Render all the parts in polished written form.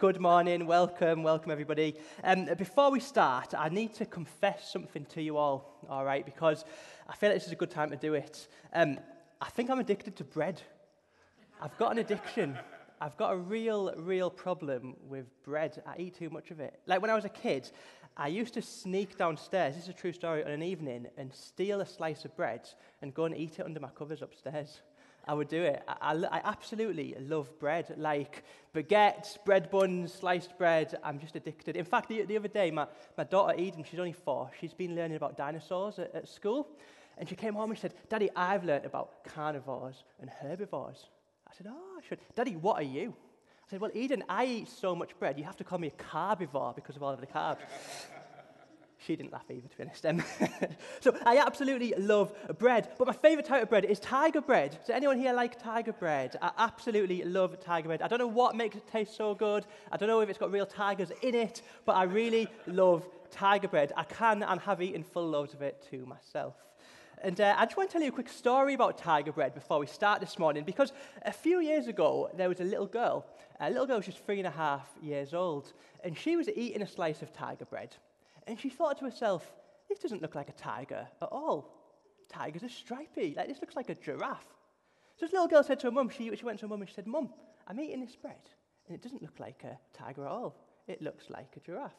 Good morning, welcome everybody. Before we start, I need to confess something to you all right, because I feel like this is a good time to do it. I think I'm addicted to bread. I've got an addiction. I've got a real problem with bread. I eat too much of it. Like when I was a kid, I used to sneak downstairs, this is a true story, on an evening and steal a slice of bread and go and eat it under my covers upstairs. I would do it. I absolutely love bread, like baguettes, bread buns, sliced bread. I'm just addicted. In fact, the other day, my daughter Eden, she's only 4, she's been learning about dinosaurs at school, and she came home and she said, "Daddy, I've learned about carnivores and herbivores." I said, "Oh, I should." "Daddy, what are you?" I said, "Well, Eden, I eat so much bread, you have to call me a carbivore because of all of the carbs." She didn't laugh either, to be honest. So I absolutely love bread, but my favorite type of bread is tiger bread. Does anyone here like tiger bread? I absolutely love tiger bread. I don't know what makes it taste so good. I don't know if it's got real tigers in it, but I really love tiger bread. I can and have eaten full loads of it to myself. And I just want to tell you a quick story about tiger bread before we start this morning, because a few years ago, there was a little girl. A little girl was just 3.5 years old, and she was eating a slice of tiger bread. And she thought to herself, "This doesn't look like a tiger at all. Tigers are stripy. Like, this looks like a giraffe." So this little girl said to her mum, she went to her mum and she said, "Mum, I'm eating this bread, and it doesn't look like a tiger at all. It looks like a giraffe."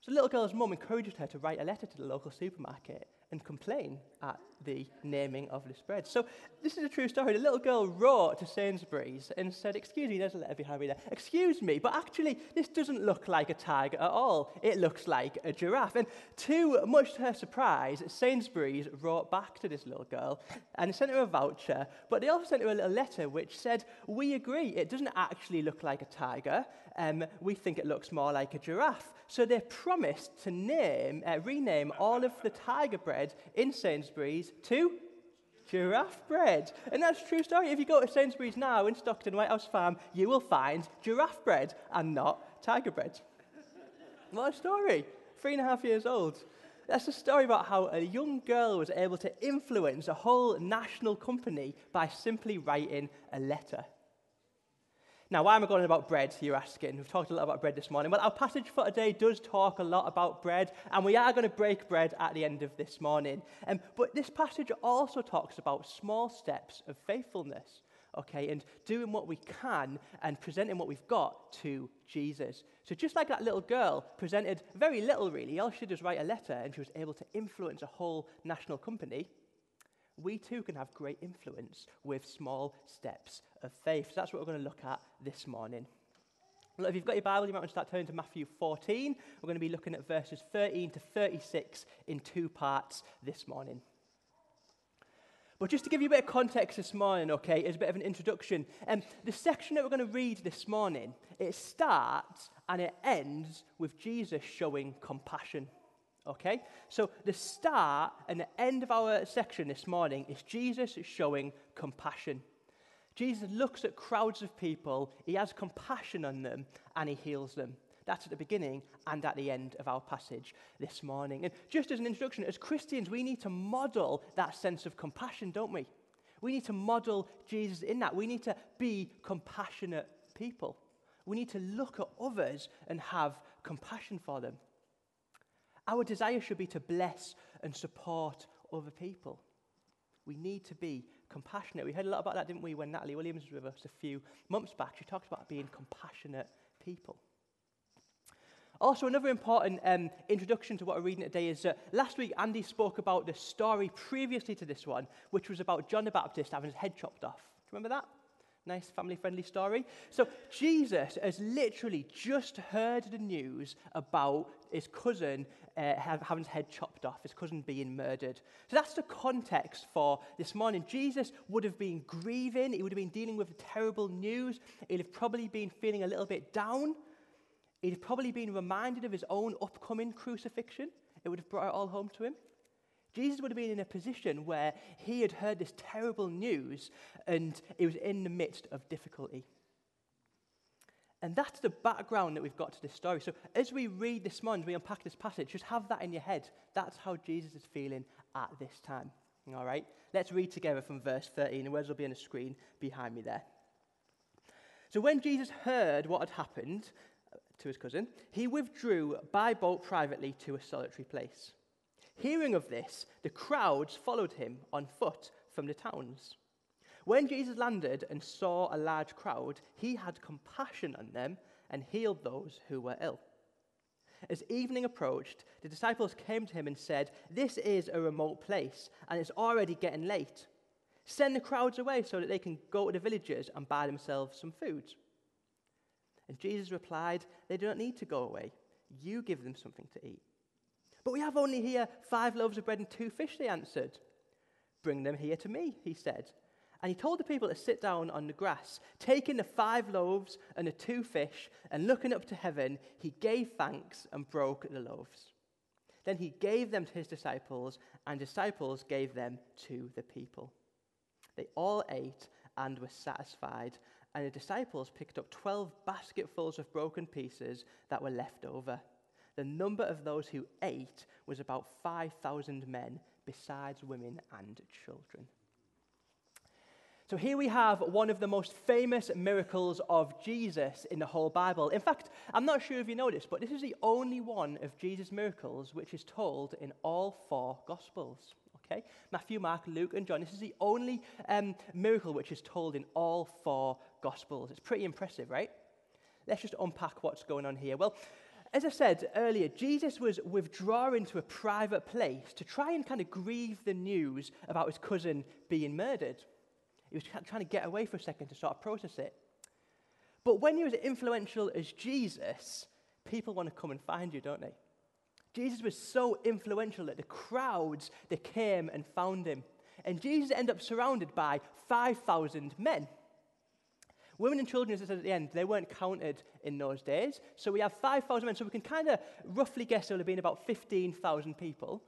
So the little girl's mum encouraged her to write a letter to the local supermarket and complain at the naming of this bread. So this is a true story. The little girl wrote to Sainsbury's and said, "Excuse me," there's a letter behind me there, "Excuse me, but actually this doesn't look like a tiger at all. It looks like a giraffe." And too much to her surprise, Sainsbury's wrote back to this little girl and sent her a voucher, but they also sent her a little letter which said, "We agree, it doesn't actually look like a tiger. We think it looks more like a giraffe." So they promised to rename all of the tiger bread in Sainsbury's to giraffe bread. And that's a true story. If you go to Sainsbury's now in Stockton White House Farm, you will find giraffe bread and not tiger bread. What a story. 3.5 years old. That's a story about how a young girl was able to influence a whole national company by simply writing a letter. Now, why am I going on about bread, you're asking? We've talked a lot about bread this morning. Well, our passage for today does talk a lot about bread, and we are going to break bread at the end of this morning. But this passage also talks about small steps of faithfulness, okay, and doing what we can and presenting what we've got to Jesus. So just like that little girl presented very little, really, all she did was write a letter, and she was able to influence a whole national company, we too can have great influence with small steps of faith. So that's what we're going to look at this morning. Well, if you've got your Bible, you might want to start turning to Matthew 14. We're going to be looking at verses 13 to 36 in two parts this morning. But just to give you a bit of context this morning, okay, as a bit of an introduction, the section that we're going to read this morning, it starts and it ends with Jesus showing compassion. Okay, so the start and the end of our section this morning is Jesus showing compassion. Jesus looks at crowds of people, he has compassion on them, and he heals them. That's at the beginning and at the end of our passage this morning. And just as an introduction, as Christians, we need to model that sense of compassion, don't we? We need to model Jesus in that. We need to be compassionate people. We need to look at others and have compassion for them. Our desire should be to bless and support other people. We need to be compassionate. We heard a lot about that, didn't we, when Natalie Williams was with us a few months back. She talked about being compassionate people. Also, another important introduction to what we're reading today is that last week Andy spoke about the story previously to this one, which was about John the Baptist having his head chopped off. Do you remember that? Nice family-friendly story. So Jesus has literally just heard the news about his cousin having his head chopped off, his cousin being murdered. So that's the context for this morning. Jesus would have been grieving. He would have been dealing with the terrible news. He'd have probably been feeling a little bit down. He'd have probably been reminded of his own upcoming crucifixion. It would have brought it all home to him. Jesus would have been in a position where he had heard this terrible news and he was in the midst of difficulty. And that's the background that we've got to this story. So as we read this morning, we unpack this passage, just have that in your head. That's how Jesus is feeling at this time. All right? Let's read together from verse 13. The words will be on the screen behind me there. So when Jesus heard what had happened to his cousin, he withdrew by boat privately to a solitary place. Hearing of this, the crowds followed him on foot from the towns. When Jesus landed and saw a large crowd, he had compassion on them and healed those who were ill. As evening approached, the disciples came to him and said, "This is a remote place, and it's already getting late. Send the crowds away so that they can go to the villages and buy themselves some food." And Jesus replied, "They do not need to go away. You give them something to eat." "But we have only here 5 loaves of bread and 2 fish, they answered. "Bring them here to me," he said. And he told the people to sit down on the grass. Taking the 5 loaves and the 2 fish, and looking up to heaven, he gave thanks and broke the loaves. Then he gave them to his disciples, and disciples gave them to the people. They all ate and were satisfied, and the disciples picked up 12 basketfuls of broken pieces that were left over. The number of those who ate was about 5,000 men, besides women and children. So here we have one of the most famous miracles of Jesus in the whole Bible. In fact, I'm not sure if you know this, but this is the only one of Jesus' miracles which is told in all 4 Gospels. Okay? Matthew, Mark, Luke, and John. This is the only miracle which is told in all 4 Gospels. It's pretty impressive, right? Let's just unpack what's going on here. Well, as I said earlier, Jesus was withdrawing to a private place to try and kind of grieve the news about his cousin being murdered. He was trying to get away for a second to sort of process it. But when you're as influential as Jesus, people want to come and find you, don't they? Jesus was so influential that the crowds, they came and found him. And Jesus ended up surrounded by 5,000 men. Women and children, as I said at the end, they weren't counted in those days. So we have 5,000 men, so we can kind of roughly guess there would have been about 15,000 people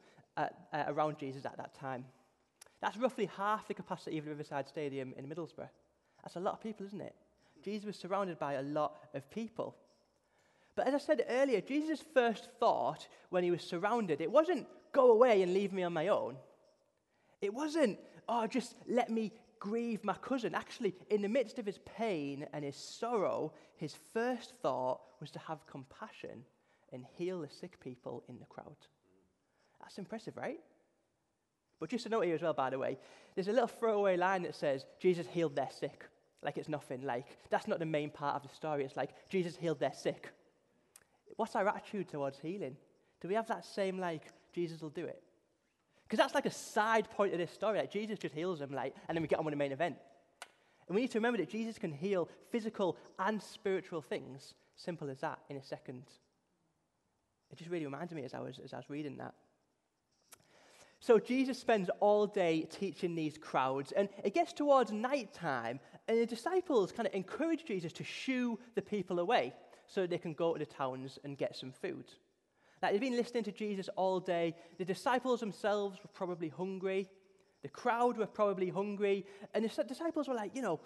around Jesus at that time. That's roughly half the capacity of the Riverside Stadium in Middlesbrough. That's a lot of people, isn't it? Jesus was surrounded by a lot of people. But as I said earlier, Jesus' first thought when he was surrounded, it wasn't, "Go away and leave me on my own." It wasn't, "Oh, just let me grieve my cousin." Actually, in the midst of his pain and his sorrow, his first thought was to have compassion and heal the sick people in the crowd. That's impressive, right? But just a note here as well, by the way, there's a little throwaway line that says, "Jesus healed their sick," like it's nothing. Like, that's not the main part of the story. It's like, Jesus healed their sick. What's our attitude towards healing? Do we have that same, like, Jesus will do it? Because that's like a side point of this story. Like, Jesus just heals them, like, and then we get on with the main event. And we need to remember that Jesus can heal physical and spiritual things, simple as that, in a second. It just really reminded me as I was reading that. So Jesus spends all day teaching these crowds, and it gets towards nighttime, and the disciples kind of encourage Jesus to shoo the people away so they can go to the towns and get some food. Like, they've been listening to Jesus all day. The disciples themselves were probably hungry. The crowd were probably hungry, and the disciples were like, you know,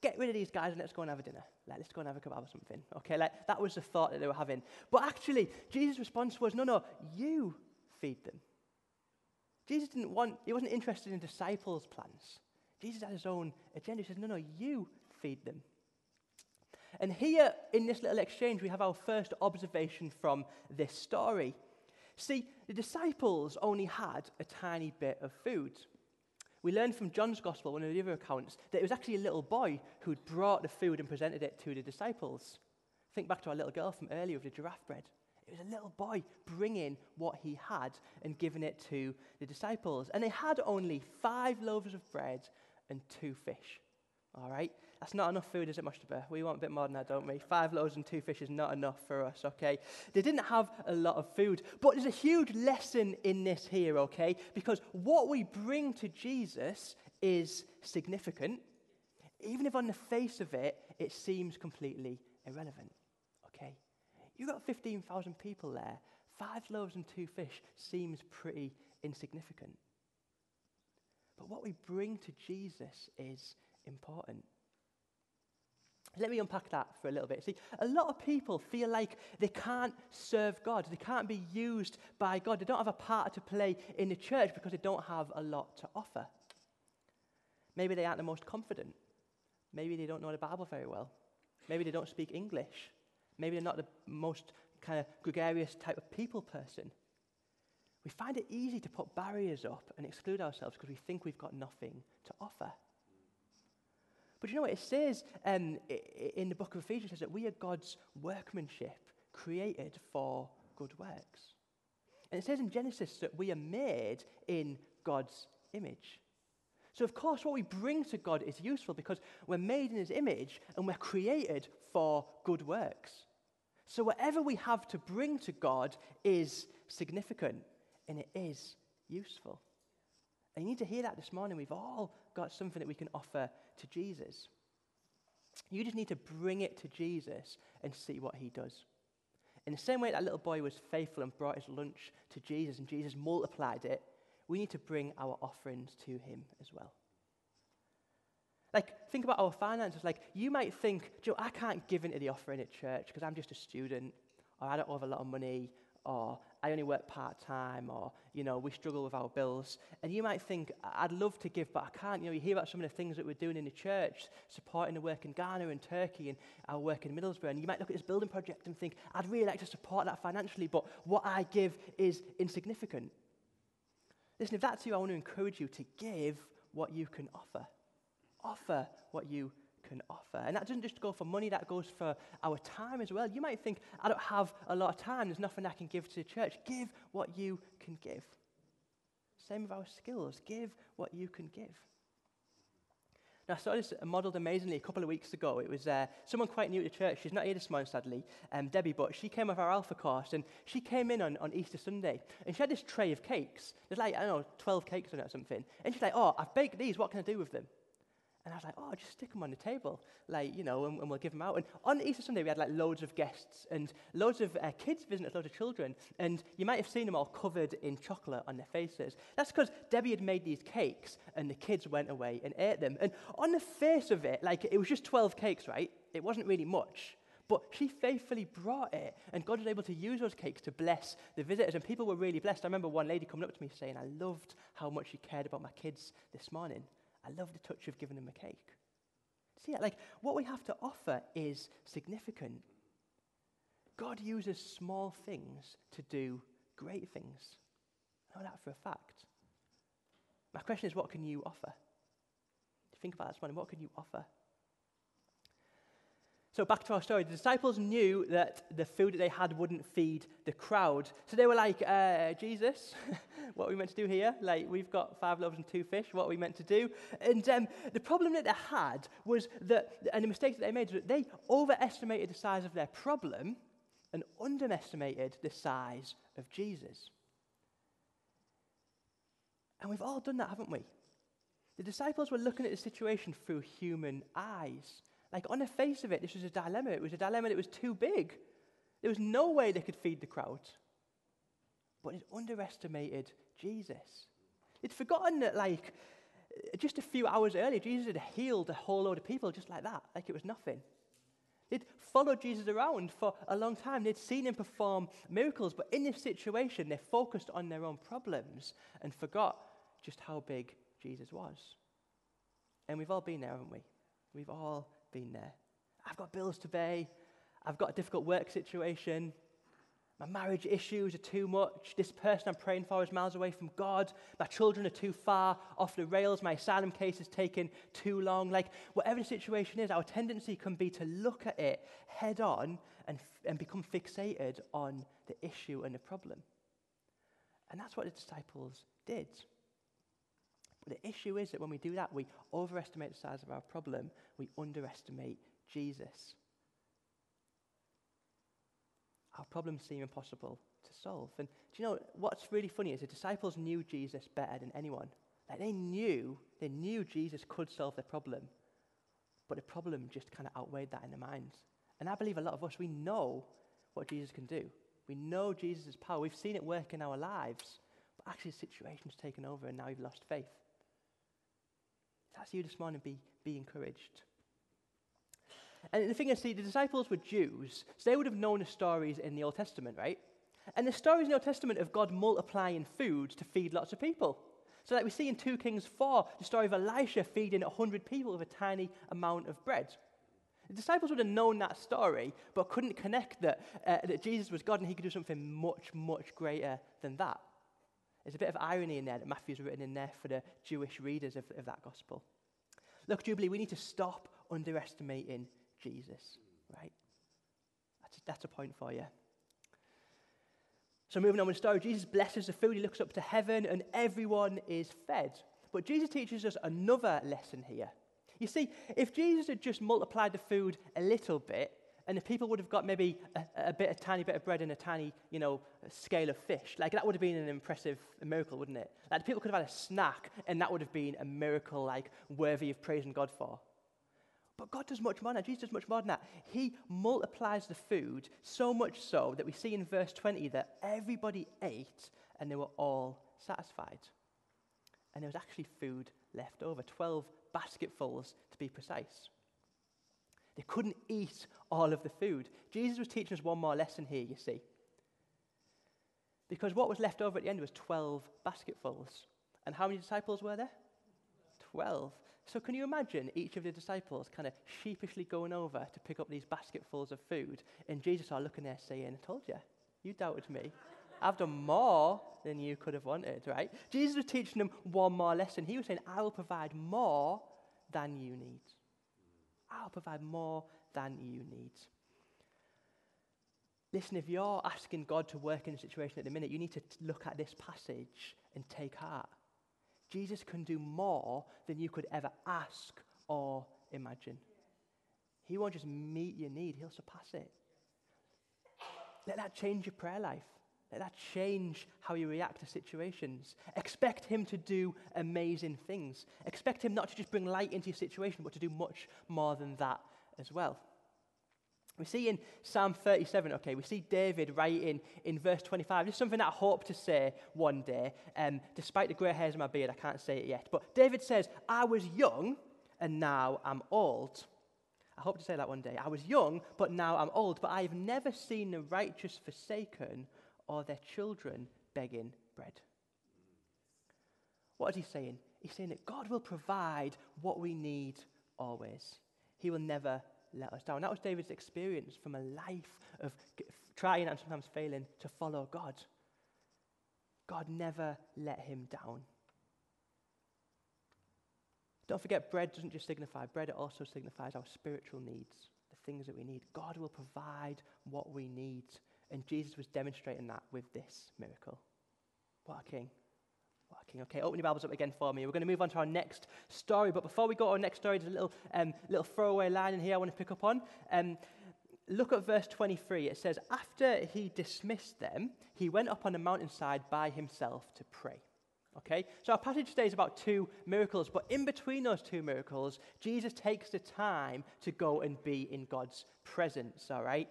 "Get rid of these guys and let's go and have a dinner. Like, let's go and have a kebab or something." Okay, like, that was the thought that they were having. But actually, Jesus' response was, "No, you feed them." Jesus he wasn't interested in disciples' plans. Jesus had his own agenda. He says, no, you feed them. And here in this little exchange, we have our first observation from this story. See, the disciples only had a tiny bit of food. We learned from John's Gospel, one of the other accounts, that it was actually a little boy who'd brought the food and presented it to the disciples. Think back to our little girl from earlier with the giraffe bread. It was a little boy bringing what he had and giving it to the disciples. And they had only 5 loaves of bread and 2 fish. All right? That's not enough food, is it, Mashtabah? We want a bit more than that, don't we? 5 loaves and 2 fish is not enough for us, okay? They didn't have a lot of food. But there's a huge lesson in this here, okay? Because what we bring to Jesus is significant, even if on the face of it, it seems completely irrelevant, okay? You've got 15,000 people there. 5 loaves and 2 fish seems pretty insignificant. But what we bring to Jesus is important. Let me unpack that for a little bit. See, a lot of people feel like they can't serve God. They can't be used by God. They don't have a part to play in the church because they don't have a lot to offer. Maybe they aren't the most confident. Maybe they don't know the Bible very well. Maybe they don't speak English. Maybe they're not the most kind of gregarious type of people person. We find it easy to put barriers up and exclude ourselves because we think we've got nothing to offer. But you know what it says in the book of Ephesians? It says that we are God's workmanship created for good works. And it says in Genesis that we are made in God's image. So, of course, what we bring to God is useful because we're made in his image and we're created for good works. So whatever we have to bring to God is significant and it is useful. And you need to hear that this morning. We've all got something that we can offer to Jesus. You just need to bring it to Jesus and see what he does. In the same way that little boy was faithful and brought his lunch to Jesus and Jesus multiplied it, we need to bring our offerings to him as well. Like, think about our finances. Like, you might think, Joe, I can't give into the offering at church because I'm just a student, or I don't have a lot of money, or I only work part-time, or, you know, we struggle with our bills. And you might think, I'd love to give, but I can't. You know, you hear about some of the things that we're doing in the church, supporting the work in Ghana and Turkey and our work in Middlesbrough. And you might look at this building project and think, I'd really like to support that financially, but what I give is insignificant. Listen, if that's you, I want to encourage you to give what you can offer. Offer what you can offer. And that doesn't just go for money, that goes for our time as well. You might think, I don't have a lot of time, there's nothing I can give to the church. Give what you can give. Same with our skills. Give what you can give. Now, I saw this modelled amazingly a couple of weeks ago. It was someone quite new to church. She's not here this morning, sadly, Debbie, but she came with our Alpha course, and she came in on Easter Sunday, and she had this tray of cakes. There's like, I don't know, 12 cakes on it or something. And she's like, oh, I've baked these, what can I do with them? And I was like, oh, just stick them on the table, like, you know, and we'll give them out. And on Easter Sunday, we had, like, loads of guests and loads of kids visiting us, loads of children. And you might have seen them all covered in chocolate on their faces. That's because Debbie had made these cakes, and the kids went away and ate them. And on the face of it, like, it was just 12 cakes, right? It wasn't really much. But she faithfully brought it, and God was able to use those cakes to bless the visitors, and people were really blessed. I remember one lady coming up to me saying, I loved how much she cared about my kids this morning. I love the touch of giving them a cake. See, like, what we have to offer is significant. God uses small things to do great things. I know that for a fact. My question is, what can you offer? Think about that this morning. What can you offer? So back to our story. The disciples knew that the food that they had wouldn't feed the crowd. So they were like, Jesus, what are we meant to do here? Like, we've got 5 loaves and 2 fish. What are we meant to do? And the problem that they had was that, and the mistake that they made, was that they overestimated the size of their problem and underestimated the size of Jesus. And we've all done that, haven't we? The disciples were looking at the situation through human eyes. Like, on the face of it, this was a dilemma. It was a dilemma that was too big. There was no way they could feed the crowd. But it underestimated Jesus. They'd forgotten that, like, just a few hours earlier, Jesus had healed a whole load of people just like that, like it was nothing. They'd followed Jesus around for a long time. They'd seen him perform miracles. But in this situation, they focused on their own problems and forgot just how big Jesus was. And we've all been there, haven't we? We've all been there. I've got bills to pay. I've got a difficult work situation. My marriage issues are too much. This person I'm praying for is miles away from God. My children are too far off the rails. My asylum case is taking too long. Like, whatever the situation is, our tendency can be to look at it head on and become fixated on the issue and the problem. And that's what the disciples did. But the issue is that when we do that, we overestimate the size of our problem. We underestimate Jesus. Our problems seem impossible to solve. And do you know, what's really funny is the disciples knew Jesus better than anyone. Like, they knew Jesus could solve their problem. But the problem just kind of outweighed that in their minds. And I believe a lot of us, we know what Jesus can do. We know Jesus' power. We've seen it work in our lives. But actually, the situation's taken over and now you've lost faith. If that's you this morning, be encouraged. And the thing is, see, the disciples were Jews, so they would have known the stories in the Old Testament, right? And the stories in the Old Testament of God multiplying food to feed lots of people. So like we see in 2 Kings 4, the story of Elisha feeding 100 people with a tiny amount of bread. The disciples would have known that story, but couldn't connect that Jesus was God and he could do something much, much greater than that. There's a bit of irony in there that Matthew's written in there for the Jewish readers of that gospel. Look, Jubilee, we need to stop underestimating Jesus, right? That's a point for you. So moving on with the story, Jesus blesses the food, he looks up to heaven, and everyone is fed. But Jesus teaches us another lesson here. You see, if Jesus had just multiplied the food a little bit, and the people would have got maybe a tiny bit of bread and a tiny, scale of fish, like that would have been an impressive miracle, wouldn't it? Like the people could have had a snack, and that would have been a miracle, like worthy of praising God for. But God does much more than that. Jesus does much more than that. He multiplies the food so much so that we see in verse 20 that everybody ate and they were all satisfied. And there was actually food left over, 12 basketfuls to be precise. They couldn't eat all of the food. Jesus was teaching us one more lesson here, you see. Because what was left over at the end was 12 basketfuls. And how many disciples were there? 12. So can you imagine each of the disciples kind of sheepishly going over to pick up these basketfuls of food? And Jesus are looking there saying, I told you, you doubted me. I've done more than you could have wanted, right? Jesus was teaching them one more lesson. He was saying, I will provide more than you need. I'll provide more than you need. Listen, if you're asking God to work in a situation at the minute, you need to look at this passage and take heart. Jesus can do more than you could ever ask or imagine. He won't just meet your need, he'll surpass it. Let that change your prayer life. Let that change how you react to situations. Expect him to do amazing things. Expect him not to just bring light into your situation, but to do much more than that as well. We see in Psalm 37, we see David writing in verse 25. This is something that I hope to say one day. Despite the grey hairs in my beard, I can't say it yet. But David says, I was young and now I'm old. I hope to say that one day. I was young, but now I'm old. But I've never seen the righteous forsaken or their children begging bread. What is he saying? He's saying that God will provide what we need always. He will never let us down. That was David's experience from a life of trying and sometimes failing to follow God. God never let him down. Don't forget, bread doesn't just signify bread, it also signifies our spiritual needs, the things that we need. God will provide what we need, and Jesus was demonstrating that with this miracle. What a king. Okay, open your Bibles up again for me. We're going to move on to our next story. But before we go to our next story, there's a little throwaway line in here I want to pick up on. Look at verse 23. It says, after he dismissed them, he went up on the mountainside by himself to pray. Okay, so our passage today is about two miracles. But in between those two miracles, Jesus takes the time to go and be in God's presence, all right?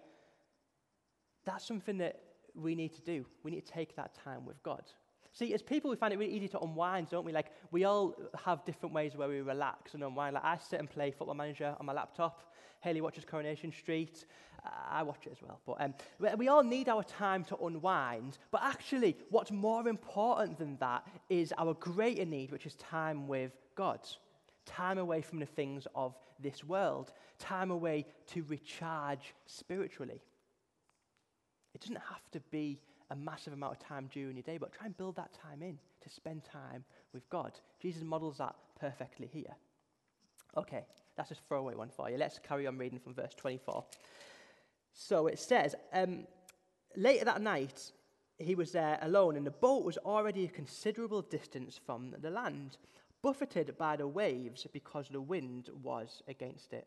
That's something that we need to do. We need to take that time with God. See, as people, we find it really easy to unwind, don't we? Like, we all have different ways where we relax and unwind. Like, I sit and play Football Manager on my laptop. Hayley watches Coronation Street. I watch it as well. But we all need our time to unwind. But actually, what's more important than that is our greater need, which is time with God. Time away from the things of this world. Time away to recharge spiritually. It doesn't have to be a massive amount of time during your day, but try and build that time in to spend time with God. Jesus models that perfectly here. Okay, that's just a throwaway one for you. Let's carry on reading from verse 24. So it says, later that night, he was there alone, and the boat was already a considerable distance from the land, buffeted by the waves because the wind was against it.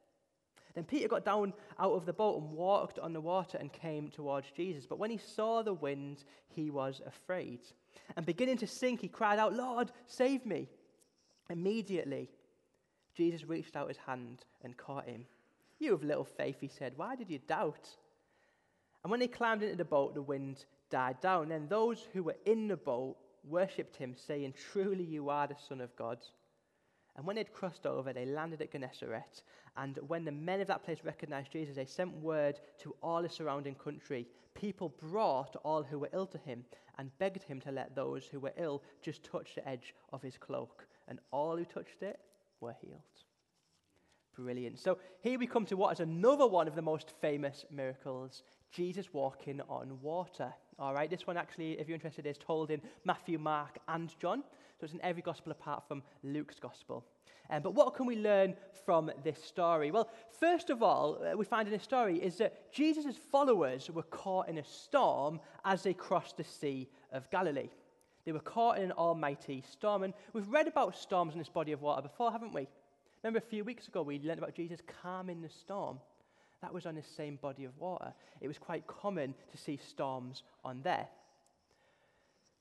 Then Peter got down out of the boat and walked on the water and came towards Jesus. But when he saw the wind, he was afraid. And beginning to sink, he cried out, Lord, save me. Immediately, Jesus reached out his hand and caught him. You of little faith, he said, why did you doubt? And when they climbed into the boat, the wind died down. Then those who were in the boat worshipped him, saying, "Truly you are the Son of God." And when they'd crossed over, they landed at Gennesaret. And when the men of that place recognized Jesus, they sent word to all the surrounding country. People brought all who were ill to him and begged him to let those who were ill just touch the edge of his cloak. And all who touched it were healed. Brilliant. So here we come to what is another one of the most famous miracles, Jesus walking on water. All right, this one actually, if you're interested, is told in Matthew, Mark, and John. So it's in every gospel apart from Luke's gospel. But what can we learn from this story? Well, first of all, we find in this story is that Jesus' followers were caught in a storm as they crossed the Sea of Galilee. They were caught in an almighty storm. And we've read about storms in this body of water before, haven't we? Remember a few weeks ago, we learned about Jesus calming the storm. That was on this same body of water. It was quite common to see storms on there.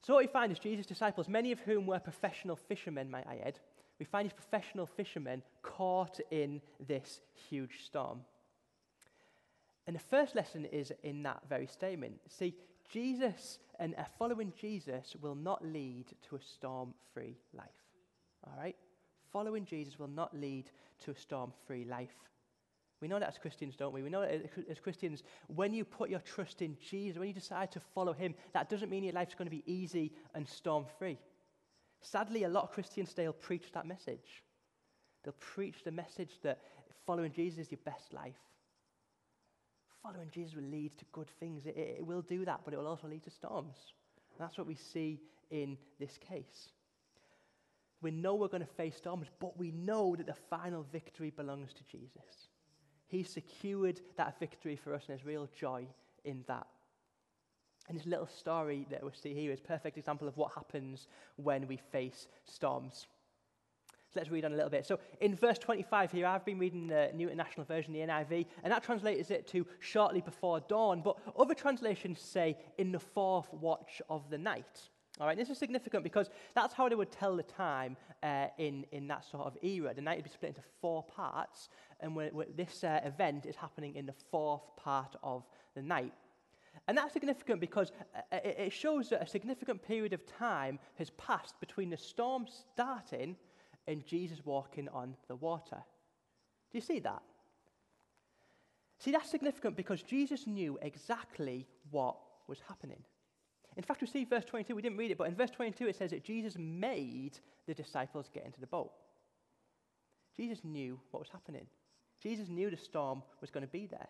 So what we find is Jesus' disciples, many of whom were professional fishermen, might I add, we find these professional fishermen caught in this huge storm. And the first lesson is in that very statement. See, Jesus and following Jesus will not lead to a storm-free life. All right? Following Jesus will not lead to a storm-free life. We know that as Christians, don't we? We know that as Christians, when you put your trust in Jesus, when you decide to follow him, that doesn't mean your life's going to be easy and storm-free. Sadly, a lot of Christians, they'll preach that message. They'll preach the message that following Jesus is your best life. Following Jesus will lead to good things. It will do that, but it will also lead to storms. And that's what we see in this case. We know we're going to face storms, but we know that the final victory belongs to Jesus. He secured that victory for us, and there's real joy in that. And this little story that we see here is a perfect example of what happens when we face storms. So let's read on a little bit. So in verse 25 here, I've been reading the New International Version, the NIV, and that translates it to "shortly before dawn," but other translations say "in the fourth watch of the night." All right, this is significant because that's how they would tell the time in that sort of era. The night would be split into four parts, and this event is happening in the fourth part of the night. And that's significant because it shows that a significant period of time has passed between the storm starting and Jesus walking on the water. Do you see that? See, that's significant because Jesus knew exactly what was happening. In fact, we see verse 22, we didn't read it, but in verse 22 it says that Jesus made the disciples get into the boat. Jesus knew what was happening. Jesus knew the storm was going to be there.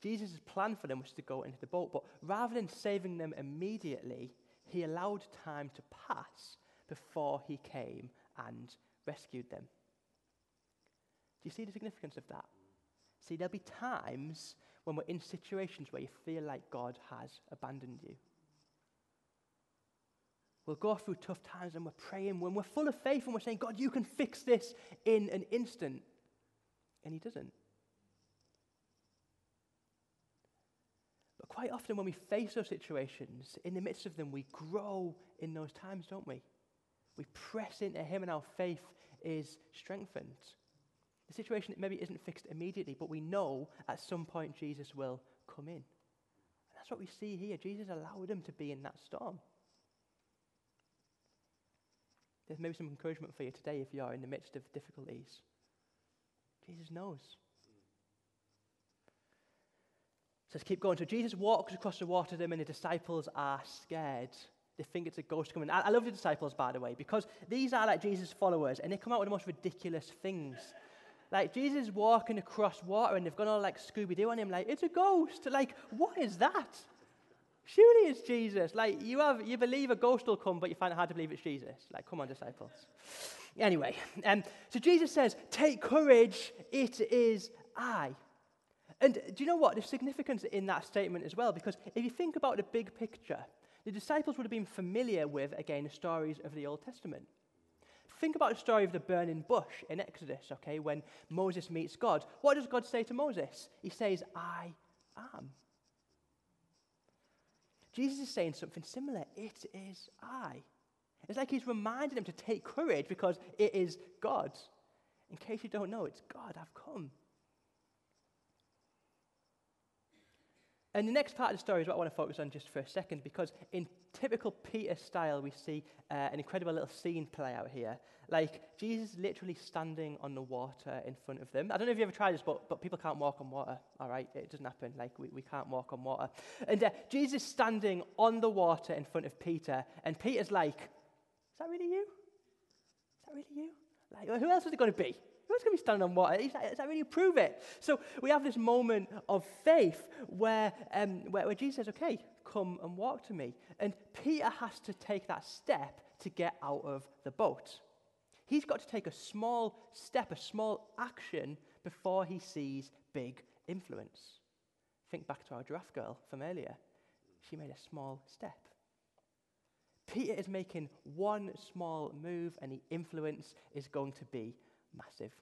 Jesus' plan for them was to go into the boat, but rather than saving them immediately, he allowed time to pass before he came and rescued them. Do you see the significance of that? See, there'll be times when we're in situations where you feel like God has abandoned you. We'll go through tough times and we're praying, when we're full of faith and we're saying, "God, you can fix this in an instant." And he doesn't. But quite often when we face those situations, in the midst of them, we grow in those times, don't we? We press into him and our faith is strengthened. The situation maybe isn't fixed immediately, but we know at some point Jesus will come in. And that's what we see here. Jesus allowed them to be in that storm. There's maybe some encouragement for you today if you are in the midst of difficulties. Jesus knows. So let's keep going. So Jesus walks across the water to them, and the disciples are scared. They think it's a ghost coming. I love the disciples, by the way, because these are like Jesus' followers, and they come out with the most ridiculous things. Like, Jesus walking across water, and they've gone all like Scooby-Doo on him, like, "It's a ghost." Like, what is that? Surely it's Jesus. Like, you believe a ghost will come, but you find it hard to believe it's Jesus. Like, come on, disciples. Anyway, so Jesus says, "Take courage, it is I." And do you know what? There's significance in that statement as well, because if you think about the big picture, the disciples would have been familiar with, again, the stories of the Old Testament. Think about the story of the burning bush in Exodus, okay, when Moses meets God. What does God say to Moses? He says, "I am." Jesus is saying something similar. It is I. It's like he's reminding them to take courage because it is God. In case you don't know, it's God, I've come. And the next part of the story is what I want to focus on just for a second, because in typical Peter style, we see an incredible little scene play out here. Like, Jesus is literally standing on the water in front of them. I don't know if you ever tried this, but people can't walk on water, all right? It doesn't happen. Like, we can't walk on water. And Jesus is standing on the water in front of Peter, and Peter's like, is that really you? Is that really you? Like, who else is it going to be? Who's going to be standing on water? Is that really prove it? So we have this moment of faith where Jesus says, okay, come and walk to me. And Peter has to take that step to get out of the boat. He's got to take a small step, a small action before he sees big influence. Think back to our giraffe girl from earlier. She made a small step. Peter is making one small move and the influence is going to be massive.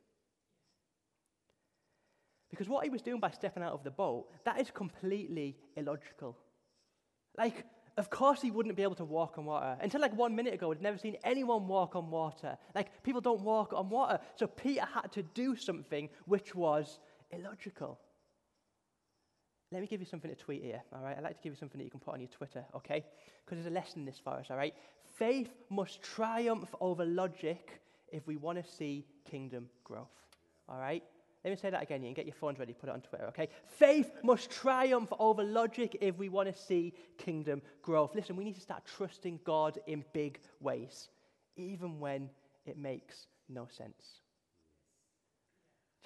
Because what he was doing by stepping out of the boat, that is completely illogical. Like, of course he wouldn't be able to walk on water. Until like 1 minute ago, we'd never seen anyone walk on water. Like, people don't walk on water. So Peter had to do something which was illogical. Let me give you something to tweet here, all right? I'd like to give you something that you can put on your Twitter, okay? Because there's a lesson in this for us, all right? Faith must triumph over logic if we want to see kingdom growth, all right? Let me say that again, you can get your phones ready, put it on Twitter, okay? Faith must triumph over logic if we want to see kingdom growth. Listen, we need to start trusting God in big ways, even when it makes no sense.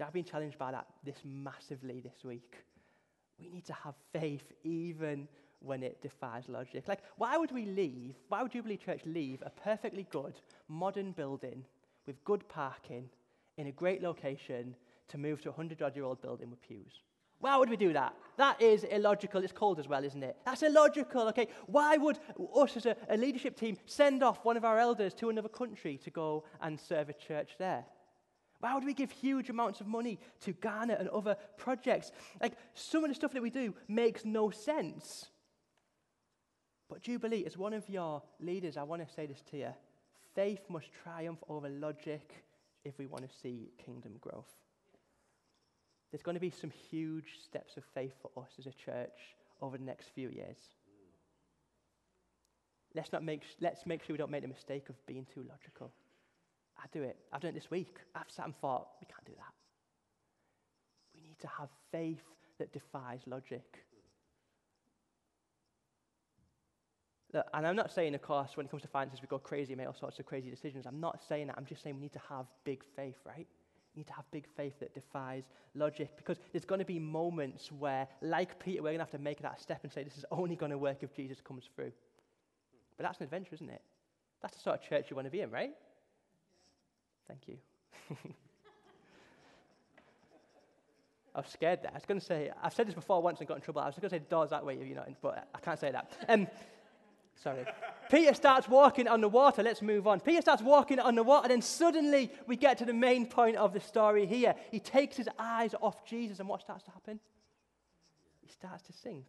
I've been challenged by that massively this week. We need to have faith even when it defies logic. Like, why would Jubilee Church leave a perfectly good modern building with good parking in a great location to move to a 100-odd-year-old building with pews? Why would we do that? That is illogical. It's cold as well, isn't it? That's illogical, okay? Why would us as a leadership team send off one of our elders to another country to go and serve a church there? Why would we give huge amounts of money to Ghana and other projects? Like, some of the stuff that we do makes no sense. But Jubilee, as one of your leaders, I want to say this to you. Faith must triumph over logic if we want to see kingdom growth. There's going to be some huge steps of faith for us as a church over the next few years. Let's make sure we don't make the mistake of being too logical. I do it. I've done it this week. I've sat and thought, we can't do that. We need to have faith that defies logic. Look, and I'm not saying, of course, when it comes to finances, we go crazy and make all sorts of crazy decisions. I'm not saying that. I'm just saying we need to have big faith, right? We need to have big faith that defies logic, because there's going to be moments where, like Peter, we're going to have to make that step and say, this is only going to work if Jesus comes through. But that's an adventure, isn't it? That's the sort of church you want to be in, right? Thank you. I was scared there. I was going to say, I've said this before once and got in trouble. I was going to say the door's that way, if you're not, but I can't say that. Sorry. Peter starts walking on the water. Let's move on. Peter starts walking on the water, and then suddenly we get to the main point of the story here. He takes his eyes off Jesus, and what starts to happen? He starts to sink.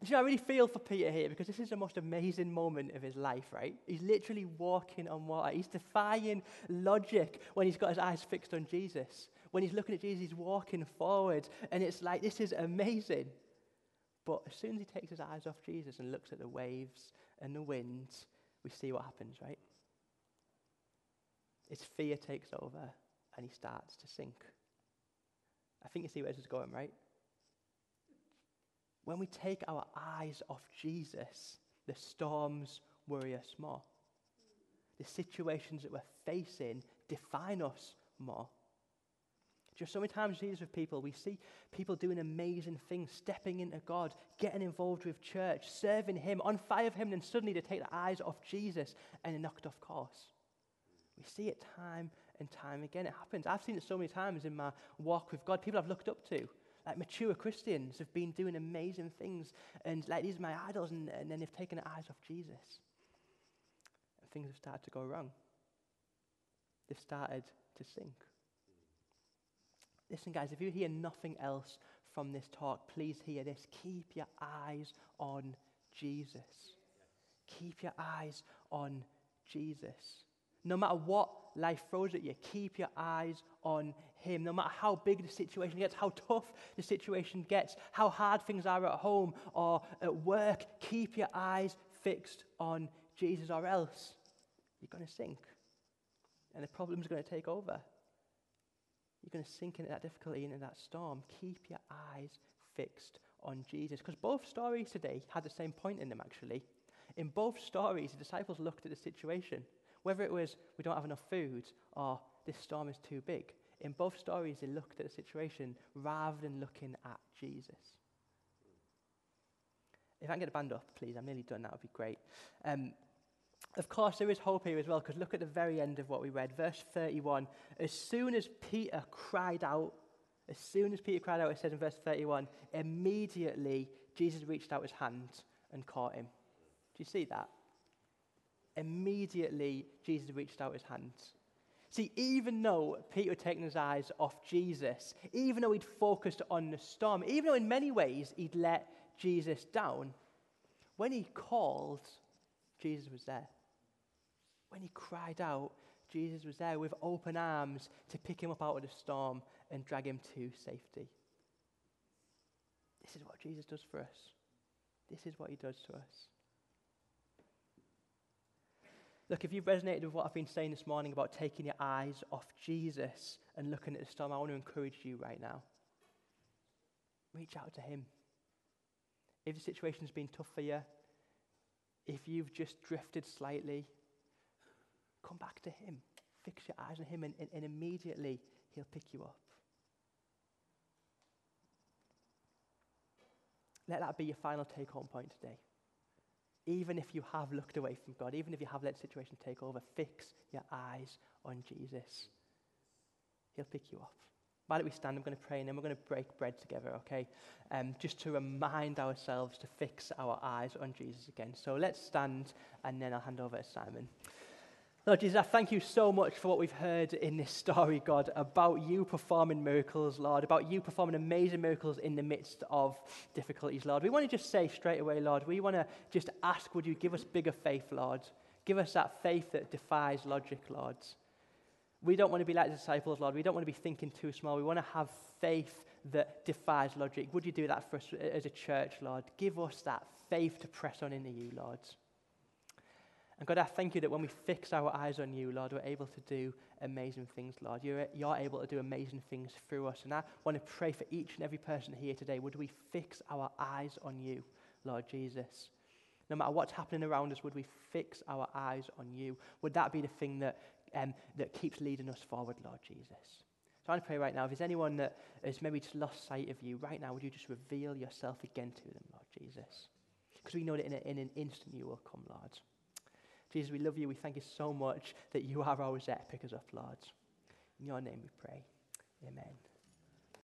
And I really feel for Peter here, because this is the most amazing moment of his life, right? He's literally walking on water. He's defying logic when he's got his eyes fixed on Jesus. When he's looking at Jesus, he's walking forward, and it's like, this is amazing. But as soon as he takes his eyes off Jesus and looks at the waves and the wind, we see what happens, right? His fear takes over, and he starts to sink. I think you see where this is going, right? When we take our eyes off Jesus, the storms worry us more. The situations that we're facing define us more. Just so many times Jesus with people, we see people doing amazing things, stepping into God, getting involved with church, serving him, on fire of him, and then suddenly they take their eyes off Jesus and they're knocked off course. We see it time and time again. It happens. I've seen it so many times in my walk with God. People I've looked up to. Like, mature Christians have been doing amazing things, and like, these are my idols, and then they've taken their eyes off Jesus. And things have started to go wrong. They've started to sink. Listen, guys, if you hear nothing else from this talk, please hear this. Keep your eyes on Jesus. Keep your eyes on Jesus. No matter what life throws at you, keep your eyes on him. No matter how big the situation gets, how tough the situation gets, how hard things are at home or at work, keep your eyes fixed on Jesus, or else you're going to sink. And the problem's going to take over. You're going to sink into that difficulty, into that storm. Keep your eyes fixed on Jesus. Because both stories today had the same point in them, actually. In both stories, the disciples looked at the situation. Whether it was, we don't have enough food, or this storm is too big. In both stories, they looked at the situation rather than looking at Jesus. If I can get the band up, please. I'm nearly done. That would be great. Of course, there is hope here as well, because look at the very end of what we read. Verse 31, as soon as Peter cried out, it says in verse 31, immediately Jesus reached out his hand and caught him. Do you see that? Immediately Jesus reached out his hand. See, even though Peter had taken his eyes off Jesus, even though he'd focused on the storm, even though in many ways he'd let Jesus down, when he called, Jesus was there. When he cried out, Jesus was there with open arms to pick him up out of the storm and drag him to safety. This is what Jesus does for us. This is what he does to us. Look, if you've resonated with what I've been saying this morning about taking your eyes off Jesus and looking at the storm, I want to encourage you right now. Reach out to him. If the situation's been tough for you, if you've just drifted slightly, come back to him. Fix your eyes on him, and immediately he'll pick you up. Let that be your final take-home point today. Even if you have looked away from God, even if you have let the situation take over, fix your eyes on Jesus. He'll pick you up. Why don't we stand? I'm going to pray, and then we're going to break bread together, okay? Just to remind ourselves to fix our eyes on Jesus again. So let's stand, and then I'll hand over to Simon. Lord Jesus, I thank you so much for what we've heard in this story, God, about you performing miracles, Lord, about you performing amazing miracles in the midst of difficulties, Lord. We want to just say straight away, Lord, we want to just ask, would you give us bigger faith, Lord? Give us that faith that defies logic, Lord. We don't want to be like the disciples, Lord. We don't want to be thinking too small. We want to have faith that defies logic. Would you do that for us as a church, Lord? Give us that faith to press on into you, Lord. And God, I thank you that when we fix our eyes on you, Lord, we're able to do amazing things, Lord. You're able to do amazing things through us. And I want to pray for each and every person here today. Would we fix our eyes on you, Lord Jesus? No matter what's happening around us, would we fix our eyes on you? Would that be the thing that keeps leading us forward, Lord Jesus? So I want to pray right now, if there's anyone that has maybe just lost sight of you, right now, would you just reveal yourself again to them, Lord Jesus? Because we know that in an instant you will come, Lord. Jesus, we love you. We thank you so much that you are always there. Pick us up, Lord. In your name we pray. Amen.